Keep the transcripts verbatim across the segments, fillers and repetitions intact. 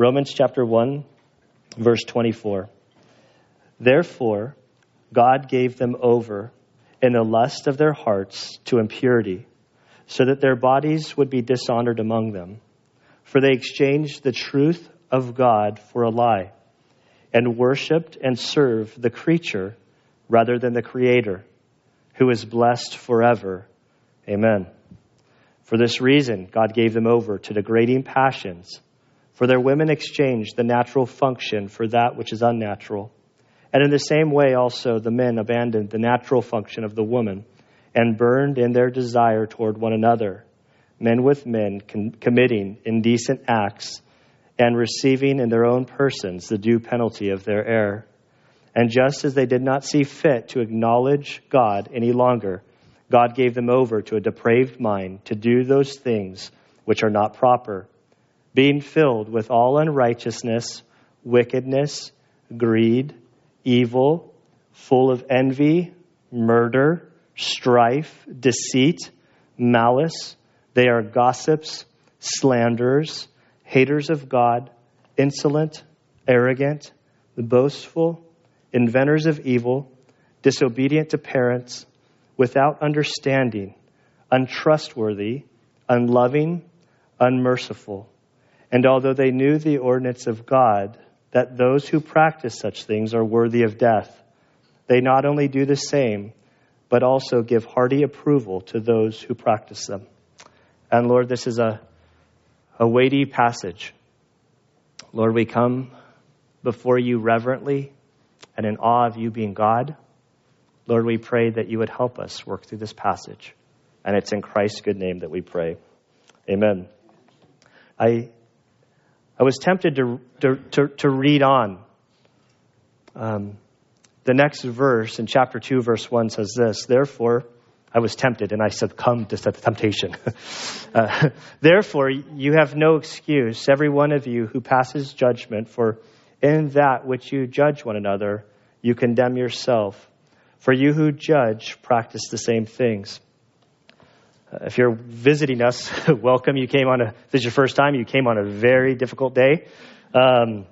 Romans chapter one, verse twenty-four. Therefore, God gave them over in the lust of their hearts to impurity, so that their bodies would be dishonored among them. For they exchanged the truth of God for a lie, and worshiped and served the creature rather than the Creator, who is blessed forever. Amen. For this reason, God gave them over to degrading passions, for their women exchanged the natural function for that which is unnatural. And in the same way also the men abandoned the natural function of the woman and burned in their desire toward one another, men with men com- committing indecent acts and receiving in their own persons the due penalty of their error. And just as they did not see fit to acknowledge God any longer, God gave them over to a depraved mind to do those things which are not proper, being filled with all unrighteousness, wickedness, greed, evil, full of envy, murder, strife, deceit, malice. They are gossips, slanderers, haters of God, insolent, arrogant, boastful, inventors of evil, disobedient to parents, without understanding, untrustworthy, unloving, unmerciful. And although they knew the ordinance of God, that those who practice such things are worthy of death, they not only do the same, but also give hearty approval to those who practice them. And Lord, this is a, a weighty passage. Lord, we come before you reverently and in awe of you being God. Lord, we pray that you would help us work through this passage. And it's in Christ's good name that we pray. Amen. I... I was tempted to to, to, to read on. Um, the next verse in chapter two, verse one says this: Therefore, I was tempted and I succumbed to the temptation. uh, Therefore, you have no excuse, every one of you who passes judgment, for in that which you judge one another, you condemn yourself. For you who judge practice the same things. If you're visiting us, welcome. You came on a, if this is your first time, you came on a very difficult day. Um,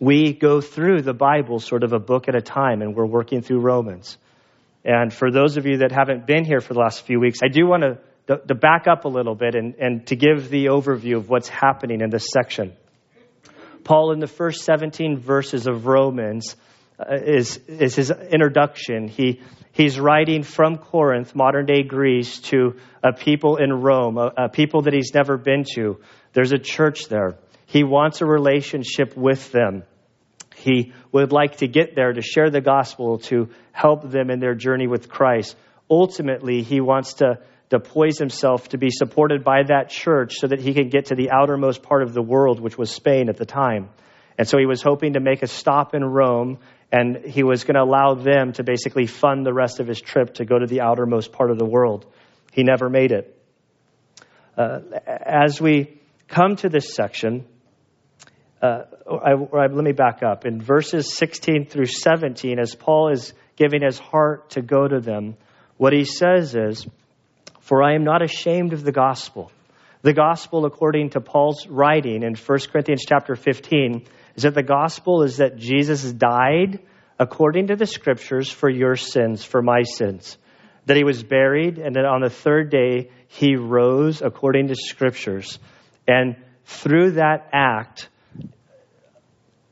we go through the Bible sort of a book at a time, and we're working through Romans. And for those of you that haven't been here for the last few weeks, I do want to th- to back up a little bit and, and to give the overview of what's happening in this section. Paul, in the first seventeen verses of Romans, uh, is is his introduction. He He's writing from Corinth, modern-day Greece, to a people in Rome, a, a people that he's never been to. There's a church there. He wants a relationship with them. He would like to get there to share the gospel, to help them in their journey with Christ. Ultimately, he wants to, to poise himself to be supported by that church so that he can get to the outermost part of the world, which was Spain at the time. And so he was hoping to make a stop in Rome, and he was going to allow them to basically fund the rest of his trip to go to the outermost part of the world. He never made it. Uh, as we come to this section, uh, I, I, let me back up. In verses sixteen through seventeen, as Paul is giving his heart to go to them, what he says is, "For I am not ashamed of the gospel." The gospel, according to Paul's writing in First Corinthians chapter fifteen, is that the gospel is that Jesus died according to the scriptures for your sins, for my sins, that he was buried, and that on the third day he rose according to scriptures. And through that act,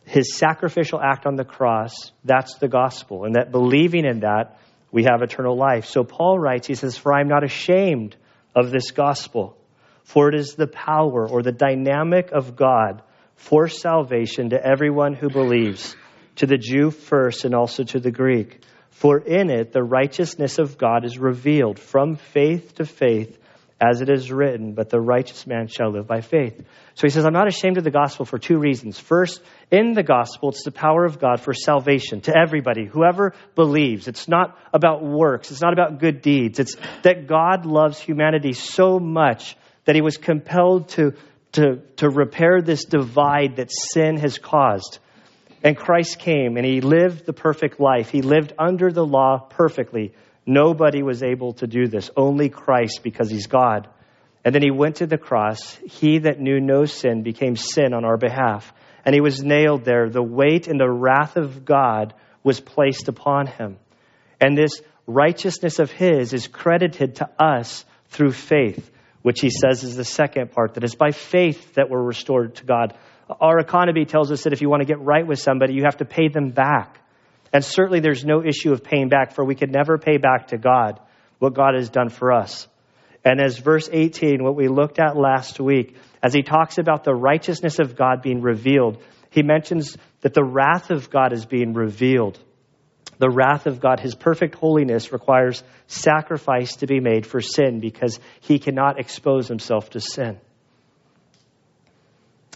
his sacrificial act on the cross, that's the gospel. And that believing in that, we have eternal life. So Paul writes, he says, "For I am not ashamed of this gospel, for it is the power or the dynamic of God for salvation to everyone who believes, to the Jew first and also to the Greek. For in it the righteousness of God is revealed from faith to faith, as it is written, but the righteous man shall live by faith." So he says, I'm not ashamed of the gospel for two reasons. First, in the gospel, it's the power of God for salvation to everybody, whoever believes. It's not about works. It's not about good deeds. It's that God loves humanity so much that he was compelled to To, to repair this divide that sin has caused. And Christ came and he lived the perfect life. He lived under the law perfectly. Nobody was able to do this. Only Christ, because he's God. And then he went to the cross. He that knew no sin became sin on our behalf. And he was nailed there. The weight and the wrath of God was placed upon him. And this righteousness of his is credited to us through faith, which he says is the second part, that it's by faith that we're restored to God. Our economy tells us that if you want to get right with somebody, you have to pay them back. And certainly there's no issue of paying back, for we could never pay back to God what God has done for us. And as verse eighteen, what we looked at last week, as he talks about the righteousness of God being revealed, he mentions that the wrath of God is being revealed. The wrath of God, his perfect holiness, requires sacrifice to be made for sin because he cannot expose himself to sin.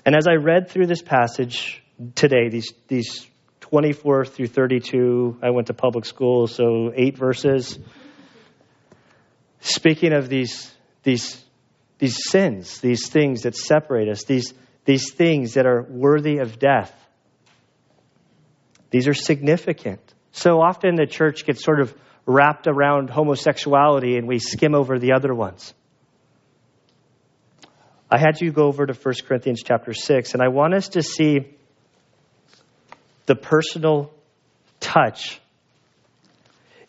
And as I read through this passage today, these these twenty-four through thirty-two, I went to public school, so eight verses. Speaking of these these these sins, these things that separate us, these these things that are worthy of death, these are significant. So often the church gets sort of wrapped around homosexuality and we skim over the other ones. I had you go over to First Corinthians chapter six, and I want us to see the personal touch.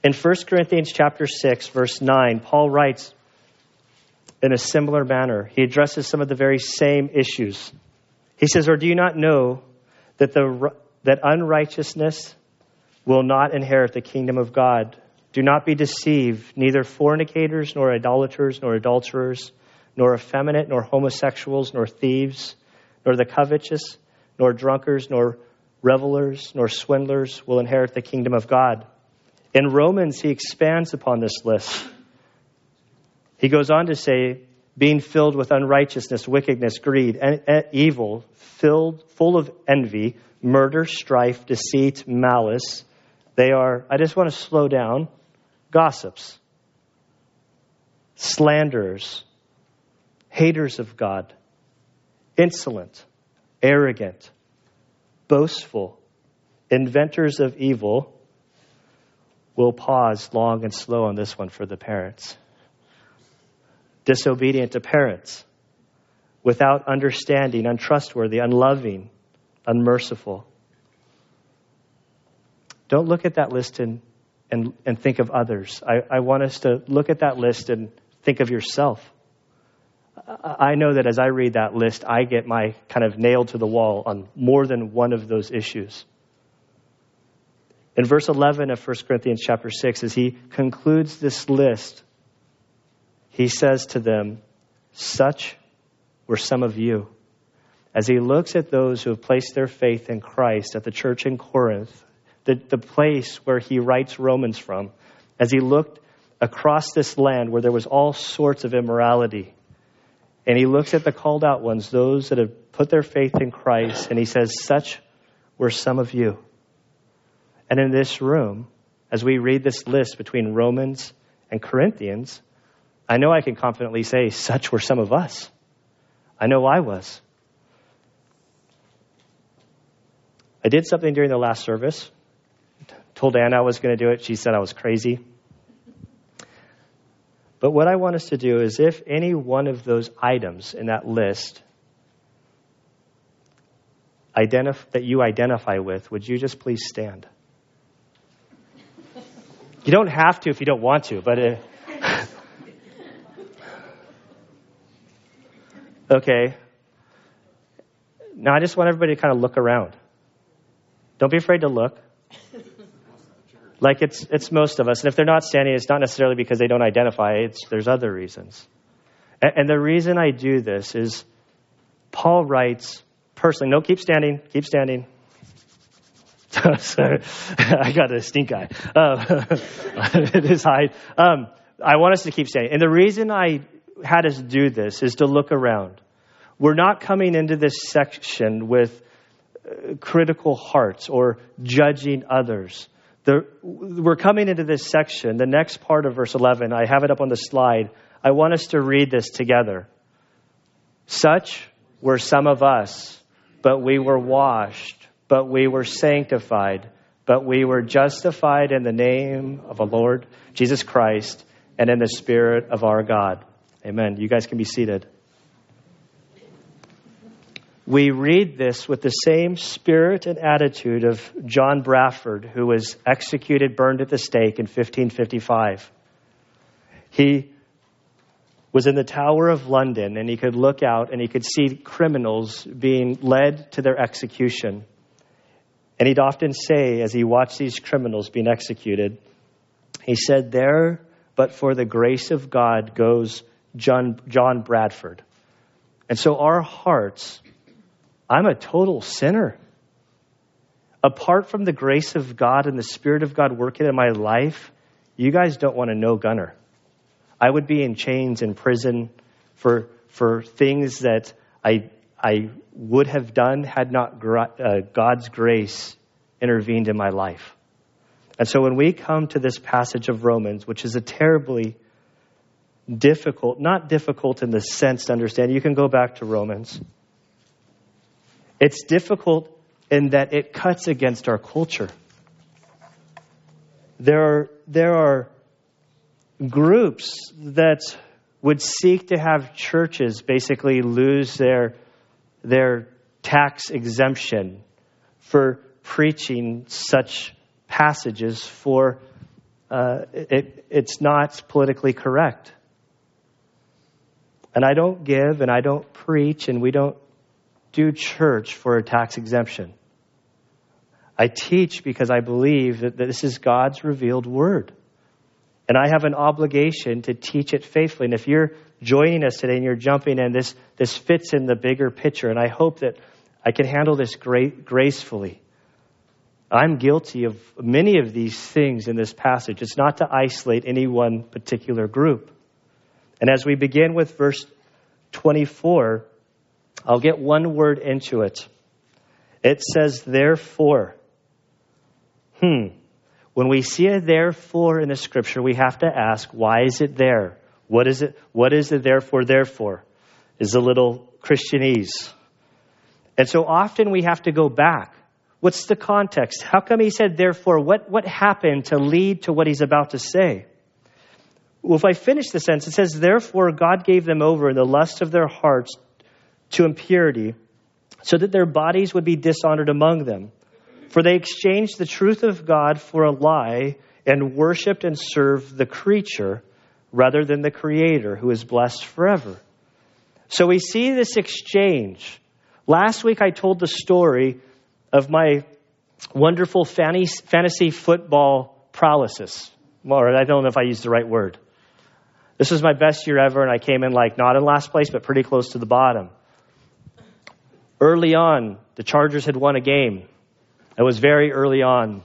In First Corinthians chapter six, verse nine, Paul writes in a similar manner. He addresses some of the very same issues. He says, "Or do you not know that the that unrighteousness will not inherit the kingdom of God? Do not be deceived, neither fornicators, nor idolaters, nor adulterers, nor effeminate, nor homosexuals, nor thieves, nor the covetous, nor drunkards, nor revelers, nor swindlers will inherit the kingdom of God." In Romans, he expands upon this list. He goes on to say, being filled with unrighteousness, wickedness, greed, and evil, filled full of envy, murder, strife, deceit, malice. They are, I just want to slow down, gossips, slanderers, haters of God, insolent, arrogant, boastful, inventors of evil. We'll pause long and slow on this one for the parents. Disobedient to parents, without understanding, untrustworthy, unloving, unmerciful. Don't look at that list and, and, and think of others. I, I want us to look at that list and think of yourself. I, I know that as I read that list, I get my kind of nailed to the wall on more than one of those issues. In verse eleven of First Corinthians chapter six, as he concludes this list, he says to them, "Such were some of you." As he looks at those who have placed their faith in Christ at the church in Corinth, The, the place where he writes Romans from, as he looked across this land where there was all sorts of immorality, and he looks at the called out ones, those that have put their faith in Christ, and he says, "Such were some of you." And in this room, as we read this list between Romans and Corinthians, I know I can confidently say, such were some of us. I know I was. I did something during the last service. Told Dan I was going to do it. She said I was crazy. But what I want us to do is, if any one of those items in that list identif- that you identify with, would you just please stand? You don't have to if you don't want to, but... It- okay. Now I just want everybody to kind of look around. Don't be afraid to look. Like it's it's most of us. And if they're not standing, it's not necessarily because they don't identify. It's there's other reasons. And, and the reason I do this is Paul writes personally. No, keep standing. Keep standing. Sorry, I got a stink eye. Uh, it is high. Um, I want us to keep standing. And the reason I had us do this is to look around. We're not coming into this section with critical hearts or judging others. The, we're coming into this section, the next part of verse eleven. I have it up on the slide. I want us to read this together. Such were some of us, but we were washed, but we were sanctified, but we were justified in the name of the Lord Jesus Christ and in the Spirit of our God. Amen. You guys can be seated. We read this with the same spirit and attitude of John Bradford, who was executed, burned at the stake in fifteen fifty-five. He was in the Tower of London, and he could look out and he could see criminals being led to their execution. And he'd often say, as he watched these criminals being executed, he said, "There, but for the grace of God, goes John, John Bradford." And so our hearts, I'm a total sinner. Apart from the grace of God and the Spirit of God working in my life, you guys don't want to know Gunner. I would be in chains in prison for for things that I I would have done had not gra- uh, God's grace intervened in my life. And so when we come to this passage of Romans, which is a terribly difficult, not difficult in the sense to understand, you can go back to Romans. It's difficult in that it cuts against our culture. There are, there are groups that would seek to have churches basically lose their, their tax exemption for preaching such passages for uh, it, it's not politically correct. And I don't give and I don't preach and we don't do church for a tax exemption. I teach because I believe that this is God's revealed word. And I have an obligation to teach it faithfully. And if you're joining us today and you're jumping in, this this fits in the bigger picture. And I hope that I can handle this great, gracefully. I'm guilty of many of these things in this passage. It's not to isolate any one particular group. And as we begin with verse twenty-four, I'll get one word into it. It says, therefore. Hmm. When we see a therefore in the scripture, we have to ask, why is it there? What is it? What is the therefore, therefore? Is a little Christianese. And so often we have to go back. What's the context? How come he said therefore? What, what happened to lead to what he's about to say? Well, if I finish the sentence, it says, therefore, God gave them over in the lust of their hearts to impurity, so that their bodies would be dishonored among them. For they exchanged the truth of God for a lie and worshiped and served the creature rather than the Creator, who is blessed forever. So we see this exchange. Last week I told the story of my wonderful fantasy football paralysis. Or I don't know if I used the right word. This was my best year ever, and I came in like not in last place, but pretty close to the bottom. Early on, the Chargers had won a game. It was very early on.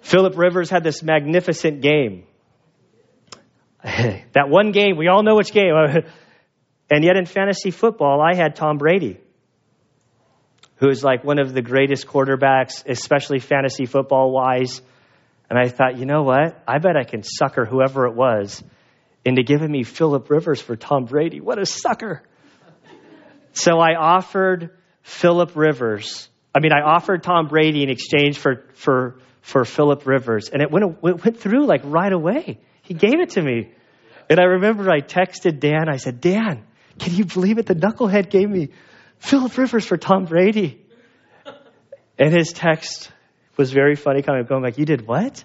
Philip Rivers had this magnificent game. That one game, we all know which game. And yet in fantasy football, I had Tom Brady, who is like one of the greatest quarterbacks, especially fantasy football-wise. And I thought, you know what? I bet I can sucker whoever it was into giving me Philip Rivers for Tom Brady. What a sucker. So I offered Philip Rivers. I mean, I offered Tom Brady in exchange for for for Philip Rivers, and it went it went through like right away. He gave it to me, and I remember I texted Dan. I said, "Dan, can you believe it? The knucklehead gave me Philip Rivers for Tom Brady." And his text was very funny, kind of going like, "You did what?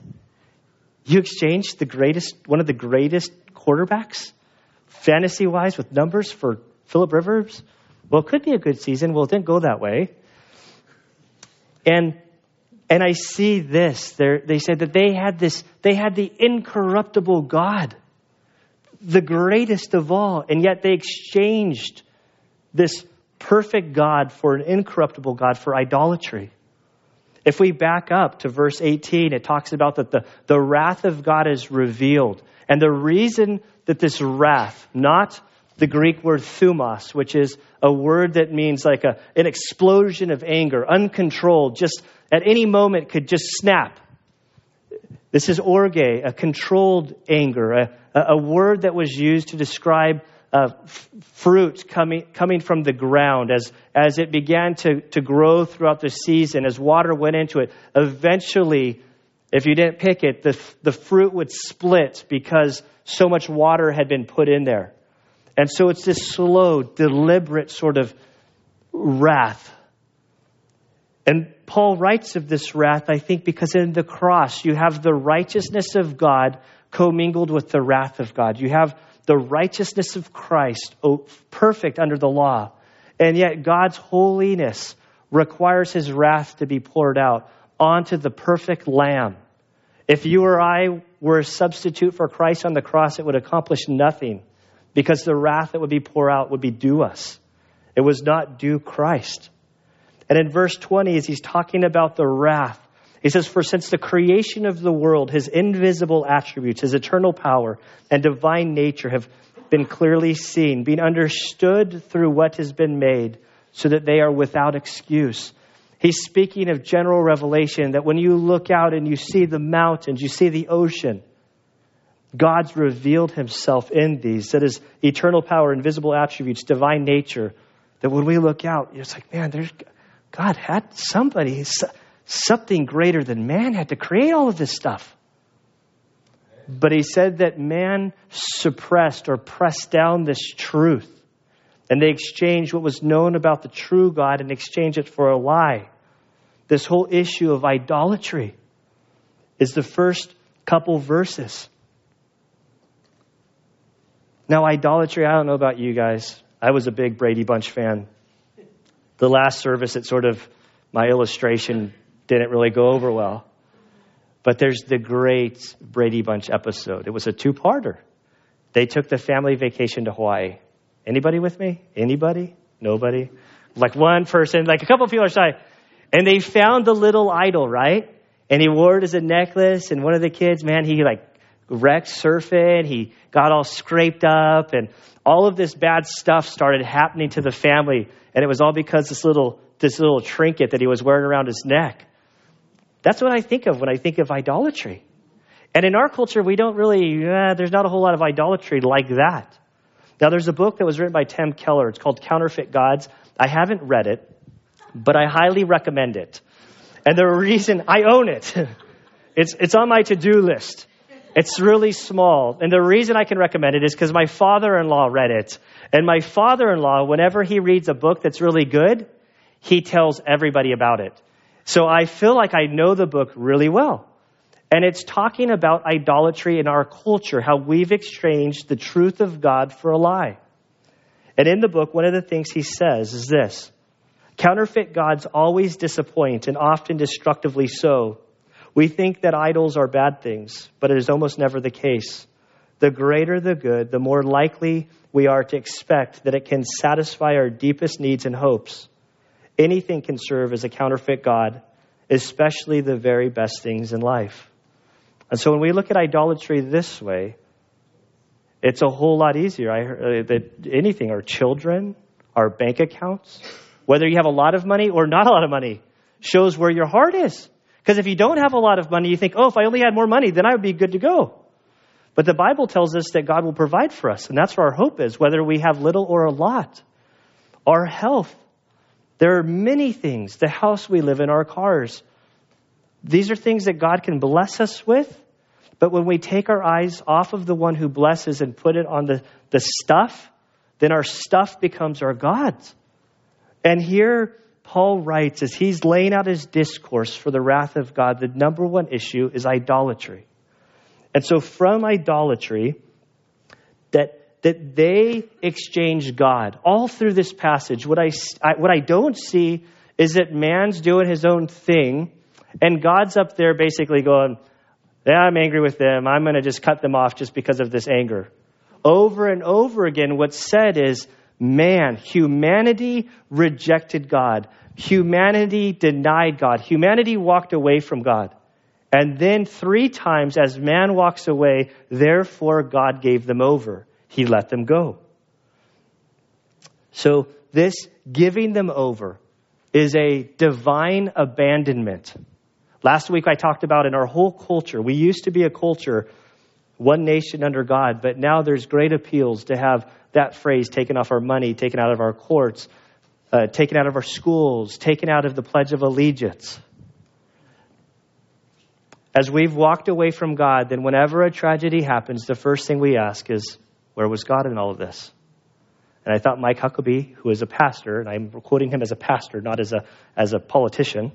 You exchanged the greatest, one of the greatest quarterbacks, fantasy wise, with numbers for Philip Rivers? Well, it could be a good season. Well, it didn't go that way." And and I see this. They're, they said that they had this. They had the incorruptible God, the greatest of all, and yet they exchanged this perfect God for an incorruptible God for idolatry. If we back up to verse eighteen, it talks about that the, the wrath of God is revealed. And the reason that this wrath, not the Greek word thumos, which is a word that means like a, an explosion of anger, uncontrolled, just at any moment could just snap. This is orge, a controlled anger, a, a word that was used to describe uh, f- fruit coming coming from the ground as, as it began to, to grow throughout the season, as water went into it. Eventually, if you didn't pick it, the the fruit would split because so much water had been put in there. And so it's this slow, deliberate sort of wrath. And Paul writes of this wrath, I think, because in the cross, you have the righteousness of God commingled with the wrath of God. You have the righteousness of Christ, oh, perfect under the law. And yet God's holiness requires his wrath to be poured out onto the perfect lamb. If you or I were a substitute for Christ on the cross, it would accomplish nothing, because the wrath that would be poured out would be due us. It was not due Christ. And in verse twenty, as he's talking about the wrath, he says, "For since the creation of the world, his invisible attributes, his eternal power and divine nature have been clearly seen, being understood through what has been made, so that they are without excuse." He's speaking of general revelation, that when you look out and you see the mountains, you see the ocean, God's revealed himself in these. That is eternal power, invisible attributes, divine nature. That when we look out, it's like, man, there's God had somebody, something greater than man had to create all of this stuff. But he said that man suppressed or pressed down this truth. And they exchanged what was known about the true God and exchanged it for a lie. This whole issue of idolatry is the first couple verses. Now, idolatry, I don't know about you guys. I was a big Brady Bunch fan. The last service, it sort of, my illustration didn't really go over well. But there's the great Brady Bunch episode. It was a two-parter. They took the family vacation to Hawaii. Anybody with me? Anybody? Nobody? Like one person, like a couple of people are shy. And they found the little idol, right? And he wore it as a necklace. And one of the kids, man, he like wrecked surfing. He got all scraped up. And all of this bad stuff started happening to the family. And it was all because this little this little trinket that he was wearing around his neck. That's what I think of when I think of idolatry. And in our culture, we don't really, uh, there's not a whole lot of idolatry like that. Now, there's a book that was written by Tim Keller. It's called Counterfeit Gods. I haven't read it, but I highly recommend it. And the reason I own it, it's it's on my to-do list. It's really small. And the reason I can recommend it is because my father-in-law read it. And my father-in-law, whenever he reads a book that's really good, he tells everybody about it. So I feel like I know the book really well. And it's talking about idolatry in our culture, how we've exchanged the truth of God for a lie. And in the book, one of the things he says is this: counterfeit gods always disappoint, and often destructively so. We think that idols are bad things, but it is almost never the case. The greater the good, the more likely we are to expect that it can satisfy our deepest needs and hopes. Anything can serve as a counterfeit god, especially the very best things in life. And so when we look at idolatry this way, it's a whole lot easier. I heard that anything, our children, our bank accounts, whether you have a lot of money or not a lot of money, shows where your heart is. Because if you don't have a lot of money, you think, oh, if I only had more money, then I would be good to go. But the Bible tells us that God will provide for us. And that's where our hope is, whether we have little or a lot. Our health. There are many things. The house we live in, our cars. These are things that God can bless us with. But when we take our eyes off of the one who blesses and put it on the, the stuff, then our stuff becomes our God's. And here Paul writes, as he's laying out his discourse for the wrath of God, the number one issue is idolatry. And so from idolatry, that that they exchange God. All through this passage, what I, I, what I don't see is that man's doing his own thing, and God's up there basically going, yeah, I'm angry with them. I'm going to just cut them off just because of this anger. Over and over again, what's said is, man, humanity rejected God. Humanity denied God. Humanity walked away from God. And then three times, as man walks away, therefore God gave them over. He let them go. So this giving them over is a divine abandonment. Last week I talked about in our whole culture, we used to be a culture, one nation under God, but now there's great appeals to have that phrase taken off our money, taken out of our courts, uh, taken out of our schools, taken out of the Pledge of Allegiance. As we've walked away from God, then whenever a tragedy happens, the first thing we ask is, where was God in all of this? And I thought Mike Huckabee, who is a pastor, and I'm quoting him as a pastor, not as a as a politician,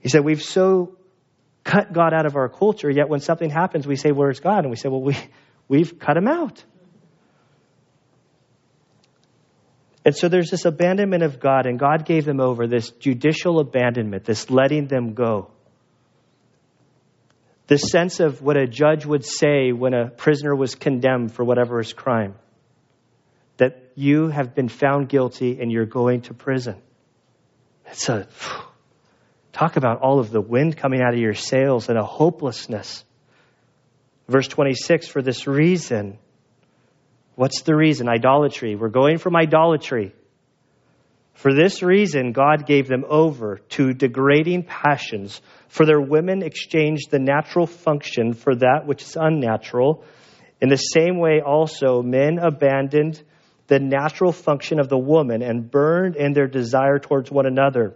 he said, we've so cut God out of our culture, yet when something happens, we say, where's God? And we say, well, we, we've cut him out. And so there's this abandonment of God, and God gave them over, this judicial abandonment, this letting them go. This sense of what a judge would say when a prisoner was condemned for whatever his crime. That you have been found guilty and you're going to prison. It's a, phew, talk about all of the wind coming out of your sails and a hopelessness. Verse twenty-six, for this reason. What's the reason? Idolatry. We're going from idolatry. For this reason, God gave them over to degrading passions, for their women exchanged the natural function for that which is unnatural. In the same way also, men abandoned the natural function of the woman and burned in their desire towards one another,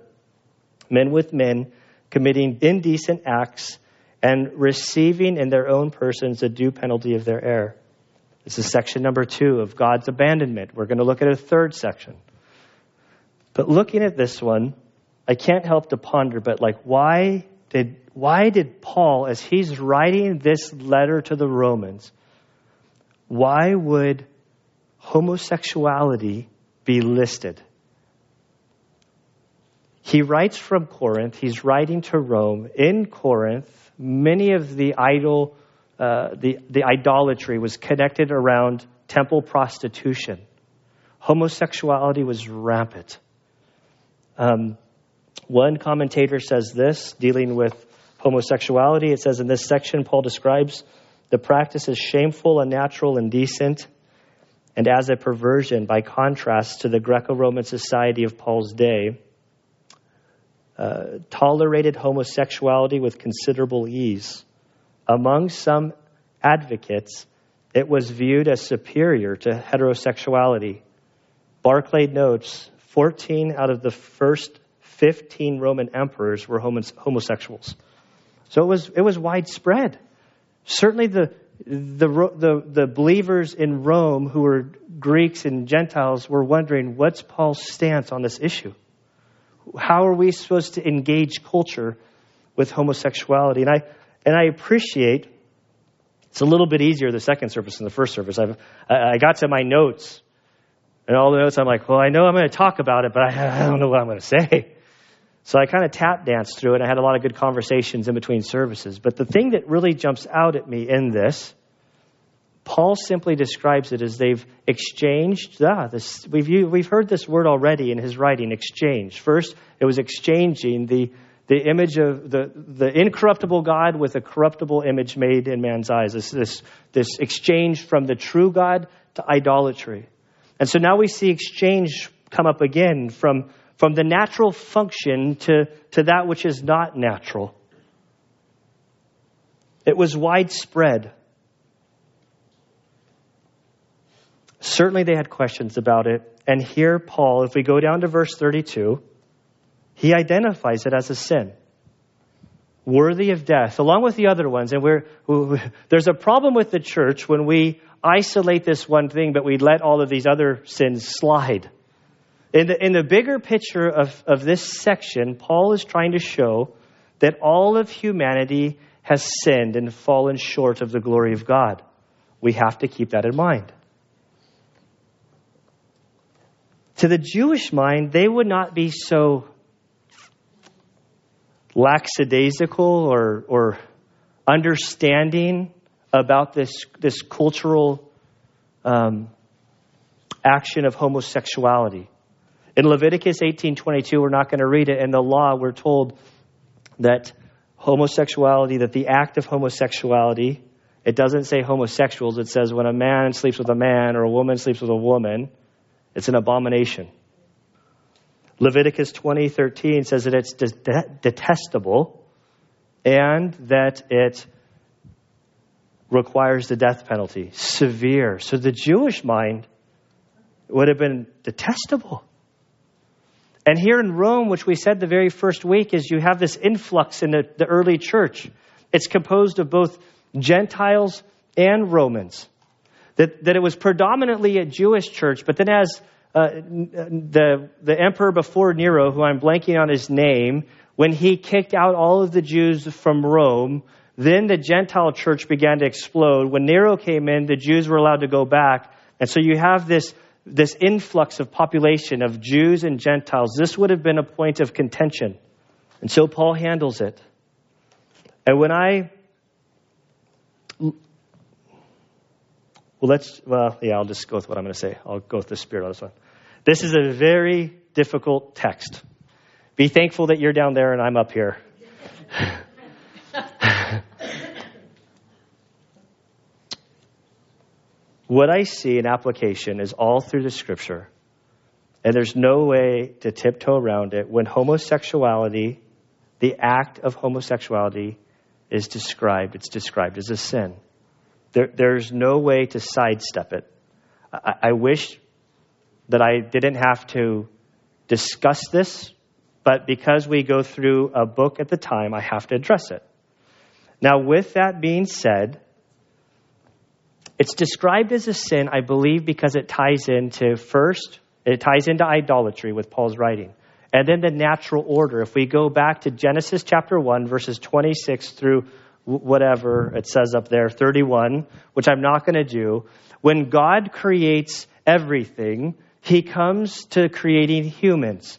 men with men, committing indecent acts and receiving in their own persons the due penalty of their error. This is section number two of God's abandonment. We're going to look at a third section. But looking at this one, I can't help to ponder, but like, why did why did Paul, as he's writing this letter to the Romans, why would homosexuality be listed? He writes from Corinth. He's writing to Rome. In Corinth, many of the idol, uh, the, the idolatry was connected around temple prostitution. Homosexuality was rampant. Um, one commentator says this, dealing with homosexuality. It says in this section, Paul describes the practice as shameful, unnatural, indecent, and as a perversion by contrast to the Greco-Roman society of Paul's day, uh, tolerated homosexuality with considerable ease. Among some advocates, it was viewed as superior to heterosexuality. Barclay notes, fourteen out of the first fifteen Roman emperors were homosexuals. So it was it was widespread. Certainly the the the, the believers in Rome who were Greeks and Gentiles were wondering, what's Paul's stance on this issue? How are we supposed to engage culture with homosexuality? And I and I appreciate it's a little bit easier the second service than the first service. I've I got to my notes. And all the notes, I'm like, well, I know I'm going to talk about it, but I don't know what I'm going to say. So I kind of tap danced through it. I had a lot of good conversations in between services. But the thing that really jumps out at me in this, Paul simply describes it as they've exchanged. Ah, this, we've we've heard this word already in his writing, exchange. First, it was exchanging the the image of the the incorruptible God with a corruptible image made in man's eyes. This this this exchange from the true God to idolatry. And so now we see exchange come up again from, from the natural function to, to that which is not natural. It was widespread. Certainly they had questions about it. And here Paul, if we go down to verse thirty-two, he identifies it as a sin, worthy of death, along with the other ones. And we're, there's a problem with the church when we isolate this one thing, but we let all of these other sins slide. In the, in the bigger picture of, of this section, Paul is trying to show that all of humanity has sinned and fallen short of the glory of God. We have to keep that in mind. To the Jewish mind, they would not be so lackadaisical or, or understanding about this this cultural um, action of homosexuality. In Leviticus eighteen twenty-two, we're not going to read it. In the law, we're told that homosexuality, that the act of homosexuality, it doesn't say homosexuals. It says when a man sleeps with a man or a woman sleeps with a woman, it's an abomination. Leviticus twenty thirteen says that it's de- detestable and that it requires the death penalty, severe. So the Jewish mind would have been detestable. And here in Rome, which we said the very first week, is you have this influx in the, the early church. It's composed of both Gentiles and Romans. that, that it was predominantly a Jewish church. But then as uh, the the emperor before Nero, who I'm blanking on his name, when he kicked out all of the Jews from Rome, then the Gentile church began to explode. When Nero came in, the Jews were allowed to go back. And so you have this this influx of population of Jews and Gentiles. This would have been a point of contention. And so Paul handles it. And when I... Well, let's... Well, yeah, I'll just go with what I'm going to say. I'll go with the Spirit on this one. This is a very difficult text. Be thankful that you're down there and I'm up here. What I see in application is all through the scripture, and there's no way to tiptoe around it. When homosexuality, the act of homosexuality is described, it's described as a sin. There, there's no way to sidestep it. I, I wish that I didn't have to discuss this, but because we go through a book at the time, I have to address it. Now, with that being said, it's described as a sin, I believe, because it ties into first, it ties into idolatry with Paul's writing. And then the natural order. If we go back to Genesis chapter one, verses twenty-six through whatever it says up there, thirty-one, which I'm not going to do. When God creates everything, he comes to creating humans.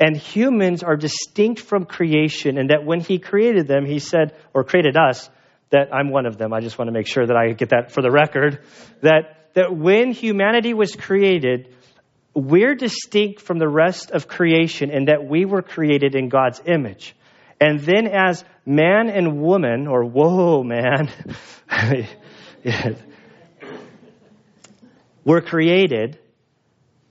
And humans are distinct from creation in that when he created them, he said, or created us, that I'm one of them. I just want to make sure that I get that for the record. That that when humanity was created, we're distinct from the rest of creation in that we were created in God's image. And then as man and woman, or whoa, man, yeah, were created,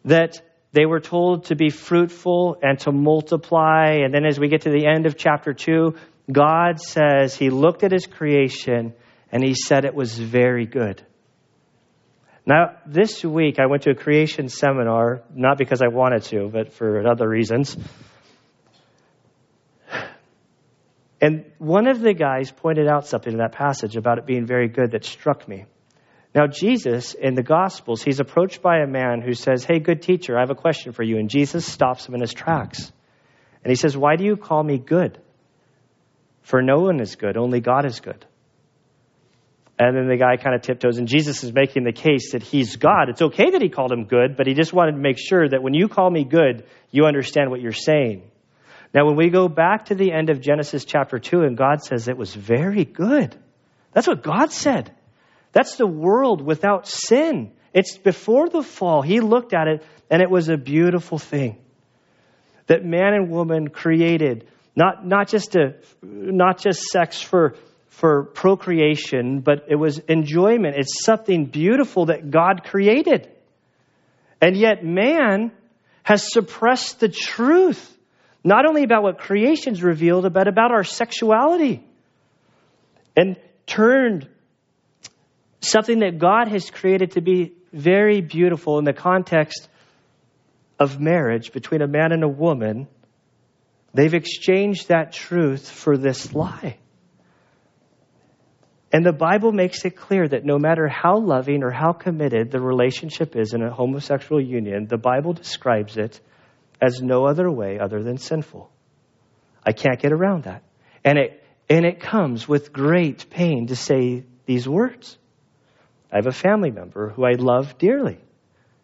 that they were told to be fruitful and to multiply. And then as we get to the end of chapter two, God says he looked at his creation and he said it was very good. Now, this week I went to a creation seminar, not because I wanted to, but for other reasons. And one of the guys pointed out something in that passage about it being very good that struck me. Now, Jesus in the Gospels, he's approached by a man who says, "Hey, good teacher, I have a question for you." And Jesus stops him in his tracks. And he says, "Why do you call me good? For no one is good, only God is good." And then the guy kind of tiptoes, and Jesus is making the case that he's God. It's okay that he called him good, but he just wanted to make sure that when you call me good, you understand what you're saying. Now, when we go back to the end of Genesis chapter two, and God says it was very good. That's what God said. That's the world without sin. It's before the fall. He looked at it, and it was a beautiful thing. That man and woman created Not not just a, not just sex for for procreation, but it was enjoyment. It's something beautiful that God created. And yet man has suppressed the truth, not only about what creation's revealed, but about our sexuality. And turned something that God has created to be very beautiful in the context of marriage between a man and a woman. They've exchanged that truth for this lie. And the Bible makes it clear that no matter how loving or how committed the relationship is in a homosexual union, the Bible describes it as no other way other than sinful. I can't get around that. And it and it comes with great pain to say these words. I have a family member who I love dearly,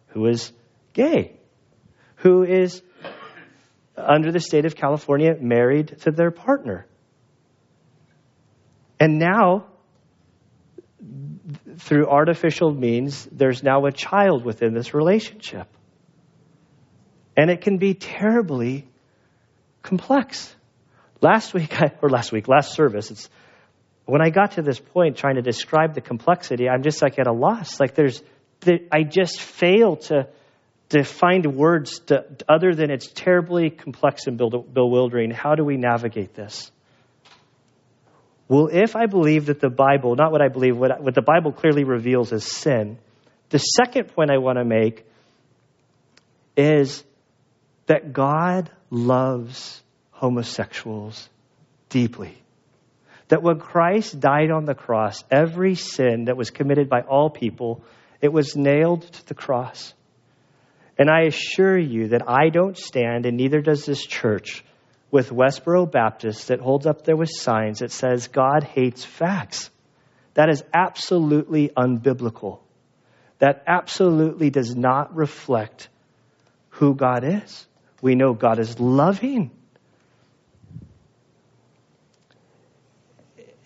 who is gay, who is under the state of California, married to their partner. And now, through artificial means, there's now a child within this relationship. And it can be terribly complex. Last week, I, or last week, last service, it's when I got to this point trying to describe the complexity, I'm just like at a loss. Like there's, I just fail to to find words to, other than it's terribly complex and bewildering. How do we navigate this? Well, if I believe that the Bible, not what I believe, what, what the Bible clearly reveals as sin, the second point I want to make is that God loves homosexuals deeply. That when Christ died on the cross, every sin that was committed by all people It was nailed to the cross. And I assure you that I don't stand, and neither does this church, with Westboro Baptist that holds up there with signs that says God hates facts. That is absolutely unbiblical. That absolutely does not reflect who God is. We know God is loving.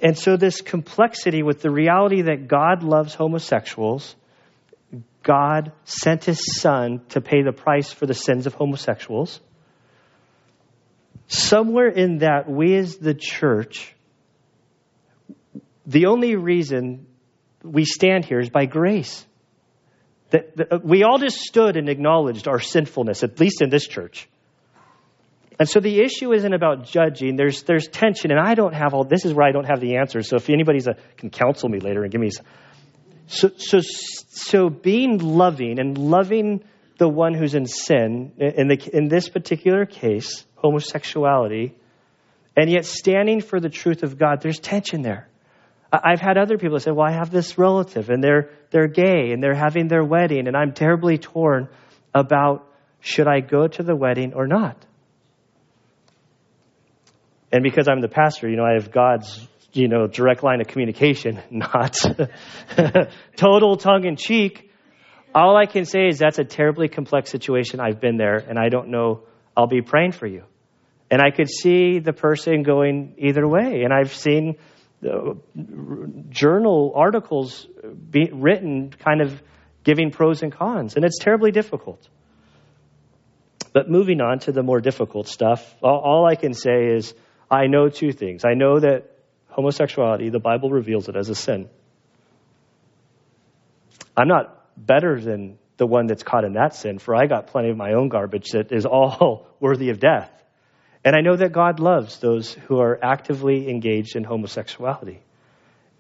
And so this complexity with the reality that God loves homosexuals, God sent his son to pay the price for the sins of homosexuals. Somewhere in that, we as the church, the only reason we stand here is by grace. That, that we all just stood and acknowledged our sinfulness, at least in this church. And so the issue isn't about judging. There's there's tension, and I don't have all. This is where I don't have the answers. So if anybody's a, can counsel me later and give me. Some. So so so being loving and loving the one who's in sin in the in this particular case, homosexuality, and yet standing for the truth of God. There's tension there. I've had other people say, well, I have this relative and they're they're gay and they're having their wedding and I'm terribly torn about should I go to the wedding or not. And because I'm the pastor, you know, I have God's, you know, direct line of communication, not total tongue in cheek. All I can say is that's a terribly complex situation. I've been there and I don't know. I'll be praying for you. And I could see the person going either way. And I've seen journal articles be written kind of giving pros and cons, and it's terribly difficult. But moving on to the more difficult stuff, all I can say is I know two things. I know that homosexuality, the Bible reveals it as a sin. I'm not better than the one that's caught in that sin, for I got plenty of my own garbage that is all worthy of death. And I know that God loves those who are actively engaged in homosexuality,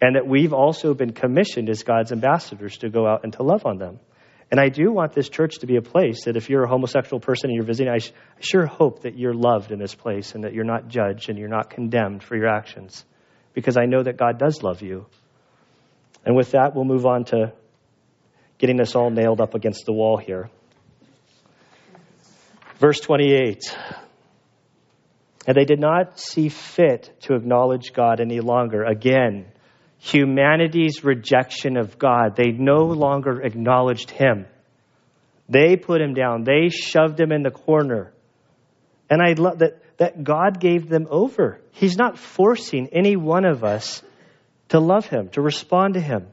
and that we've also been commissioned as God's ambassadors to go out and to love on them. And I do want this church to be a place that if you're a homosexual person and you're visiting, I, sh- I sure hope that you're loved in this place and that you're not judged and you're not condemned for your actions, because I know that God does love you. And with that, we'll move on to getting us all nailed up against the wall here. Verse twenty-eight. And they did not see fit to acknowledge God any longer. Again, humanity's rejection of God. They no longer acknowledged him. They put him down. They shoved him in the corner. And I love that, that God gave them over. He's not forcing any one of us to love him, to respond to him.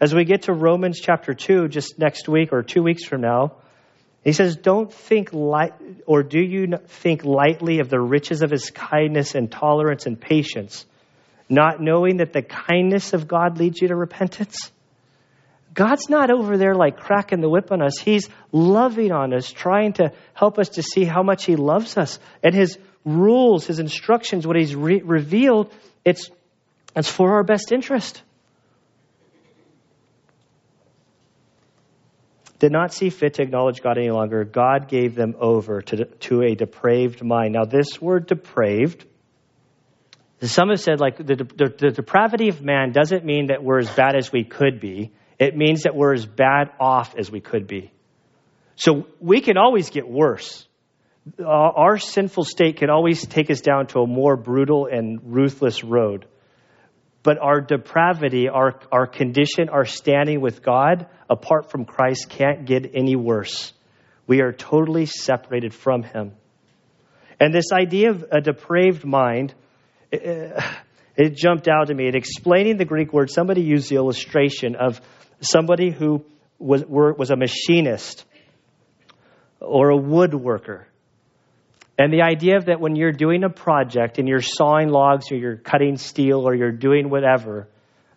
As we get to Romans chapter two, just next week or two weeks from now, he says, don't think light, or do you think lightly of the riches of his kindness and tolerance and patience, not knowing that the kindness of God leads you to repentance? God's not over there like cracking the whip on us. He's loving on us, trying to help us to see how much he loves us. And his rules, his instructions, what he's re- revealed, it's, it's for our best interest. Did not see fit to acknowledge God any longer. God gave them over to, to a depraved mind. Now, this word depraved, some have said like the, the, the depravity of man doesn't mean that we're as bad as we could be. It means that we're as bad off as we could be. So we can always get worse. Our sinful state can always take us down to a more brutal and ruthless road. But our depravity, our, our condition, our standing with God, apart from Christ, can't get any worse. We are totally separated from him. And this idea of a depraved mind, it, it jumped out to me. It explaining the Greek word, somebody used the illustration of somebody who was, were, was a machinist or a woodworker. And the idea of that when you're doing a project and you're sawing logs or you're cutting steel or you're doing whatever,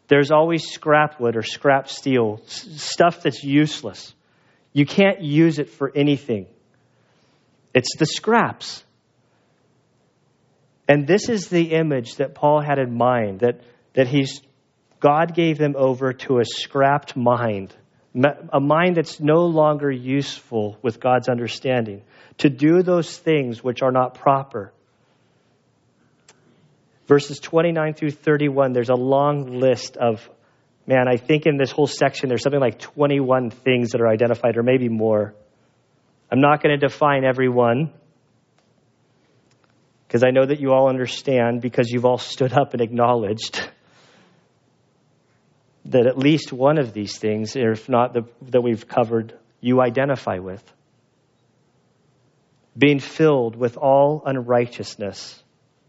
there's always scrap wood or scrap steel, stuff that's useless. You can't use it for anything. It's the scraps. And this is the image that Paul had in mind, that, that he's God gave them over to a scrapped mind, a mind that's no longer useful with God's understanding, to do those things which are not proper. Verses twenty-nine through thirty-one, there's a long list of Man, I think in this whole section, there's something like twenty-one things that are identified, or maybe more. I'm not going to define every one, because I know that you all understand, because you've all stood up and acknowledged that at least one of these things, if not the, that we've covered, you identify with. Being filled with all unrighteousness,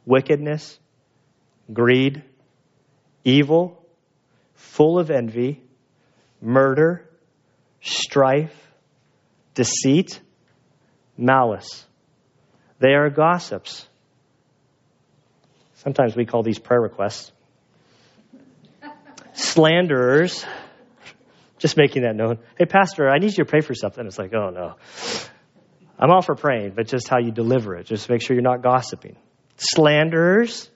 wickedness, greed, evil, full of envy, murder, strife, deceit, malice. They are gossips. Sometimes we call these prayer requests. Slanderers. Just making that known. Hey, Pastor, I need you to pray for something. It's like, oh, no. I'm all for praying, but just how you deliver it. Just make sure you're not gossiping. Slanderers.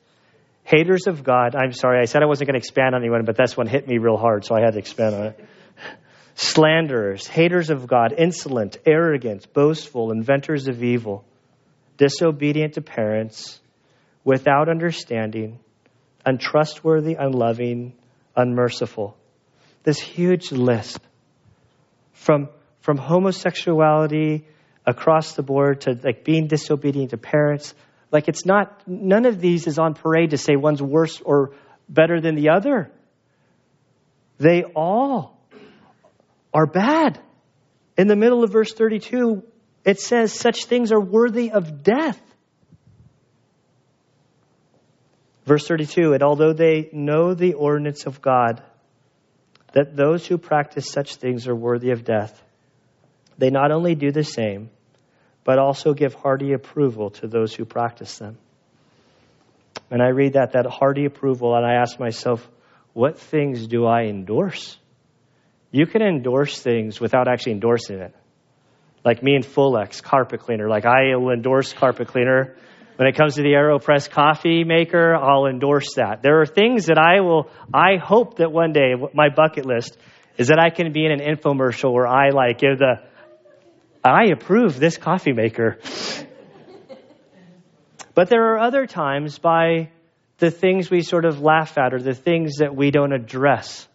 Haters of God. I'm sorry, I said I wasn't going to expand on anyone, but that's one hit me real hard, so I had to expand on it. Slanderers, haters of God, insolent, arrogant, boastful, inventors of evil, disobedient to parents, without understanding, untrustworthy, unloving, unmerciful. This huge list from, from homosexuality across the board to like being disobedient to parents. Like it's not, none of these is on parade to say one's worse or better than the other. They all are bad. In the middle of verse thirty-two, it says, such things are worthy of death. Verse thirty-two, and although they know the ordinance of God, that those who practice such things are worthy of death, they not only do the same, but also give hearty approval to those who practice them. And I read that, that hearty approval, and I ask myself, what things do I endorse? You can endorse things without actually endorsing it. Like me and Folex, carpet cleaner. Like I will endorse carpet cleaner. When it comes to the AeroPress coffee maker, I'll endorse that. There are things that I will, I hope that one day, my bucket list is that I can be in an infomercial where I like give the, I approve this coffee maker. But there are other times by the things we sort of laugh at or the things that we don't address,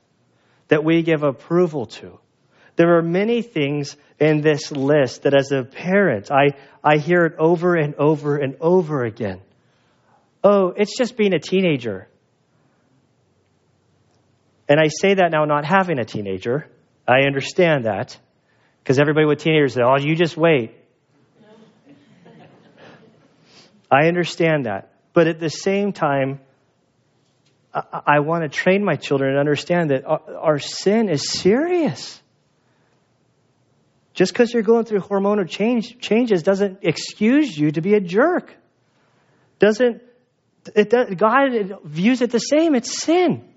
that we give approval to. There are many things in this list that as a parent, I, I hear it over and over and over again. Oh, it's just being a teenager. And I say that now not having a teenager. I understand that. Because everybody with teenagers say, oh, you just wait. I understand that. But at the same time, I, I want to train my children and understand that our, our sin is serious. Just because you're going through hormonal change, changes doesn't excuse you to be a jerk. Doesn't it, does, God views it the same. It's sin.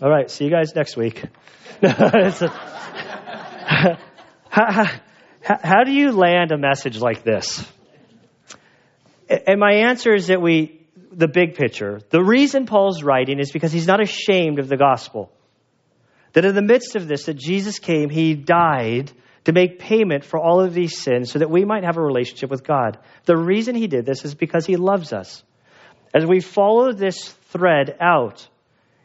All right, see you guys next week. how, how, how do you land a message like this? And my answer is that we, the big picture, the reason Paul's writing is because he's not ashamed of the gospel. That in the midst of this, that Jesus came, he died to make payment for all of these sins so that we might have a relationship with God. The reason he did this is because he loves us. As we follow this thread out,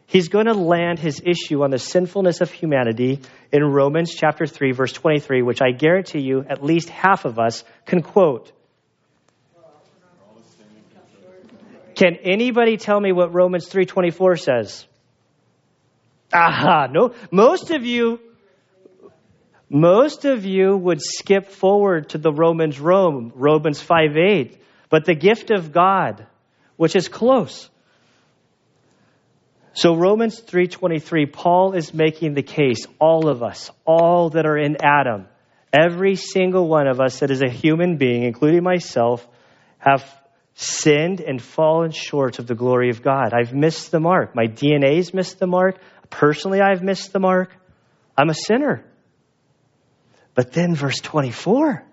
he's going to land his issue on the sinfulness of humanity in Romans chapter three, verse twenty-three, which I guarantee you at least half of us can quote. Can anybody tell me what Romans three twenty-four says? Aha, no. Most of you, most of you would skip forward to the Romans Rome, Romans five eight, but the gift of God, which is close. So Romans three twenty-three, Paul is making the case, all of us, all that are in Adam, every single one of us that is a human being, including myself, have sinned and fallen short of the glory of God. I've missed the mark. My D N A's missed the mark. Personally, I've missed the mark. I'm a sinner. But then verse twenty-four,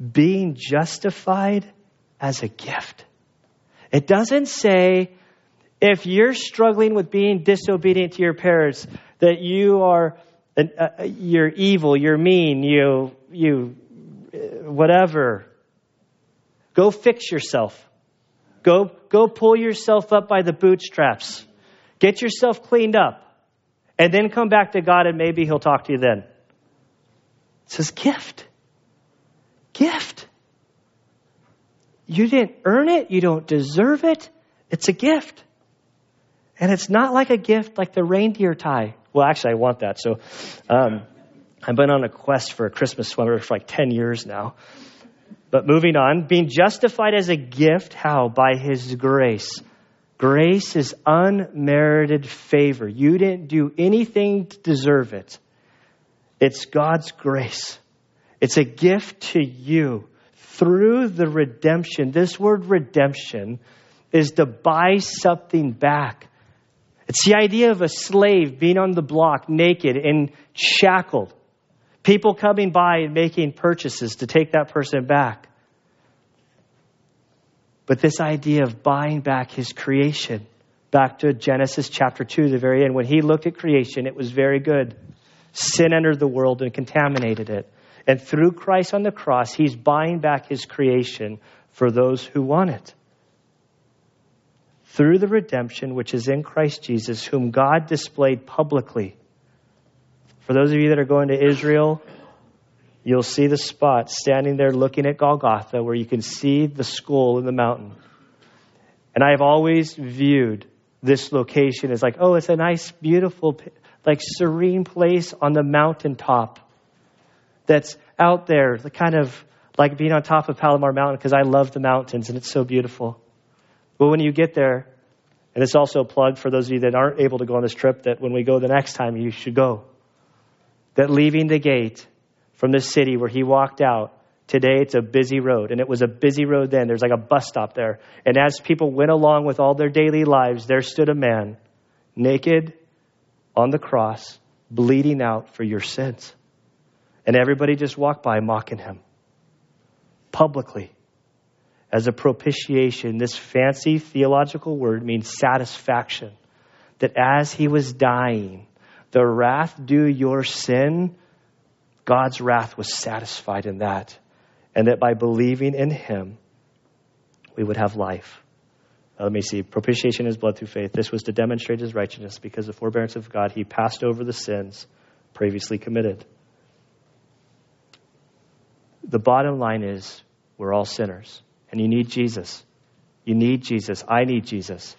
being justified as a gift. It doesn't say, if you're struggling with being disobedient to your parents, that you are, an, uh, you're evil, you're mean, you, you, uh, whatever, go fix yourself. Go, go pull yourself up by the bootstraps. Get yourself cleaned up. And then come back to God and maybe he'll talk to you then. It's his gift. Gift. You didn't earn it. You don't deserve it. It's a gift. And it's not like a gift like the reindeer tie. Well, actually, I want that. So um, I've been on a quest for a Christmas sweater for like ten years now. But moving on, being justified as a gift, how? By his grace. Grace is unmerited favor. You didn't do anything to deserve it. It's God's grace. It's a gift to you through the redemption. This word redemption is to buy something back. It's the idea of a slave being on the block, naked and shackled. People coming by and making purchases to take that person back. But this idea of buying back his creation, back to Genesis chapter two, the very end, when he looked at creation, it was very good. Sin entered the world and contaminated it. And through Christ on the cross, he's buying back his creation for those who want it. Through the redemption, which is in Christ Jesus, whom God displayed publicly. For those of you that are going to Israel, you'll see the spot standing there looking at Golgotha where you can see the skull in the mountain. And I have always viewed this location as like, oh, it's a nice, beautiful, like serene place on the mountaintop that's out there, the kind of like being on top of Palomar Mountain, because I love the mountains and it's so beautiful. But when you get there, and it's also a plug for those of you that aren't able to go on this trip, that when we go the next time, you should go. That leaving the gate from the city where he walked out, today it's a busy road. And it was a busy road then. There's like a bus stop there. And as people went along with all their daily lives, there stood a man naked on the cross, bleeding out for your sins. And everybody just walked by mocking him publicly. As a propitiation, this fancy theological word means satisfaction. That as he was dying, the wrath due your sin, God's wrath was satisfied in that. And that by believing in him, we would have life. Now, let me see. Propitiation is blood through faith. This was to demonstrate his righteousness because of the forbearance of God, he passed over the sins previously committed. The bottom line is we're all sinners. And you need Jesus. You need Jesus. I need Jesus.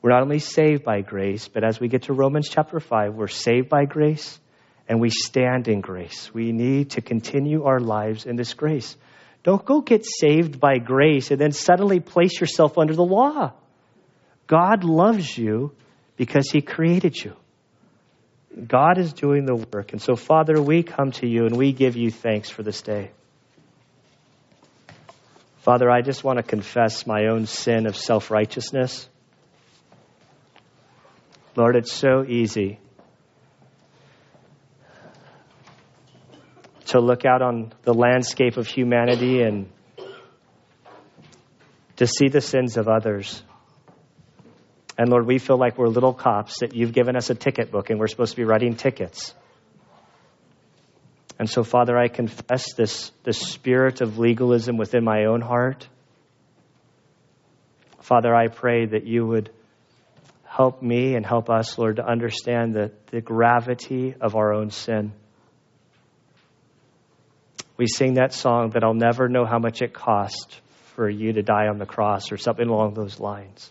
We're not only saved by grace, but as we get to Romans chapter five, we're saved by grace and we stand in grace. We need to continue our lives in this grace. Don't go get saved by grace and then suddenly place yourself under the law. God loves you because he created you. God is doing the work. And so, Father, we come to you and we give you thanks for this day. Father, I just want to confess my own sin of self-righteousness. Lord, it's so easy to look out on the landscape of humanity and to see the sins of others. And Lord, we feel like we're little cops, that you've given us a ticket book and we're supposed to be writing tickets. And so, Father, I confess this, this spirit of legalism within my own heart. Father, I pray that you would help me and help us, Lord, to understand the, the gravity of our own sin. We sing that song that I'll never know how much it cost for you to die on the cross or something along those lines.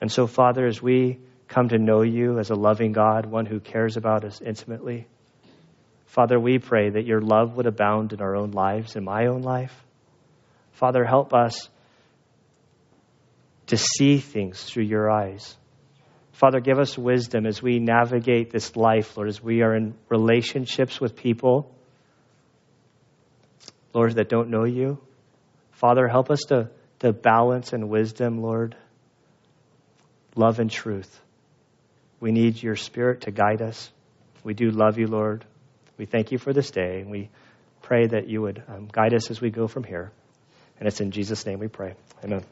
And so, Father, as we come to know you as a loving God, one who cares about us intimately, Father, we pray that your love would abound in our own lives, in my own life. Father, help us to see things through your eyes. Father, give us wisdom as we navigate this life, Lord, as we are in relationships with people, Lord, that don't know you. Father, help us to, to balance in wisdom, Lord, love and truth. We need your spirit to guide us. We do love you, Lord. We thank you for this day, and we pray that you would um, guide us as we go from here. And it's in Jesus' name we pray. Amen.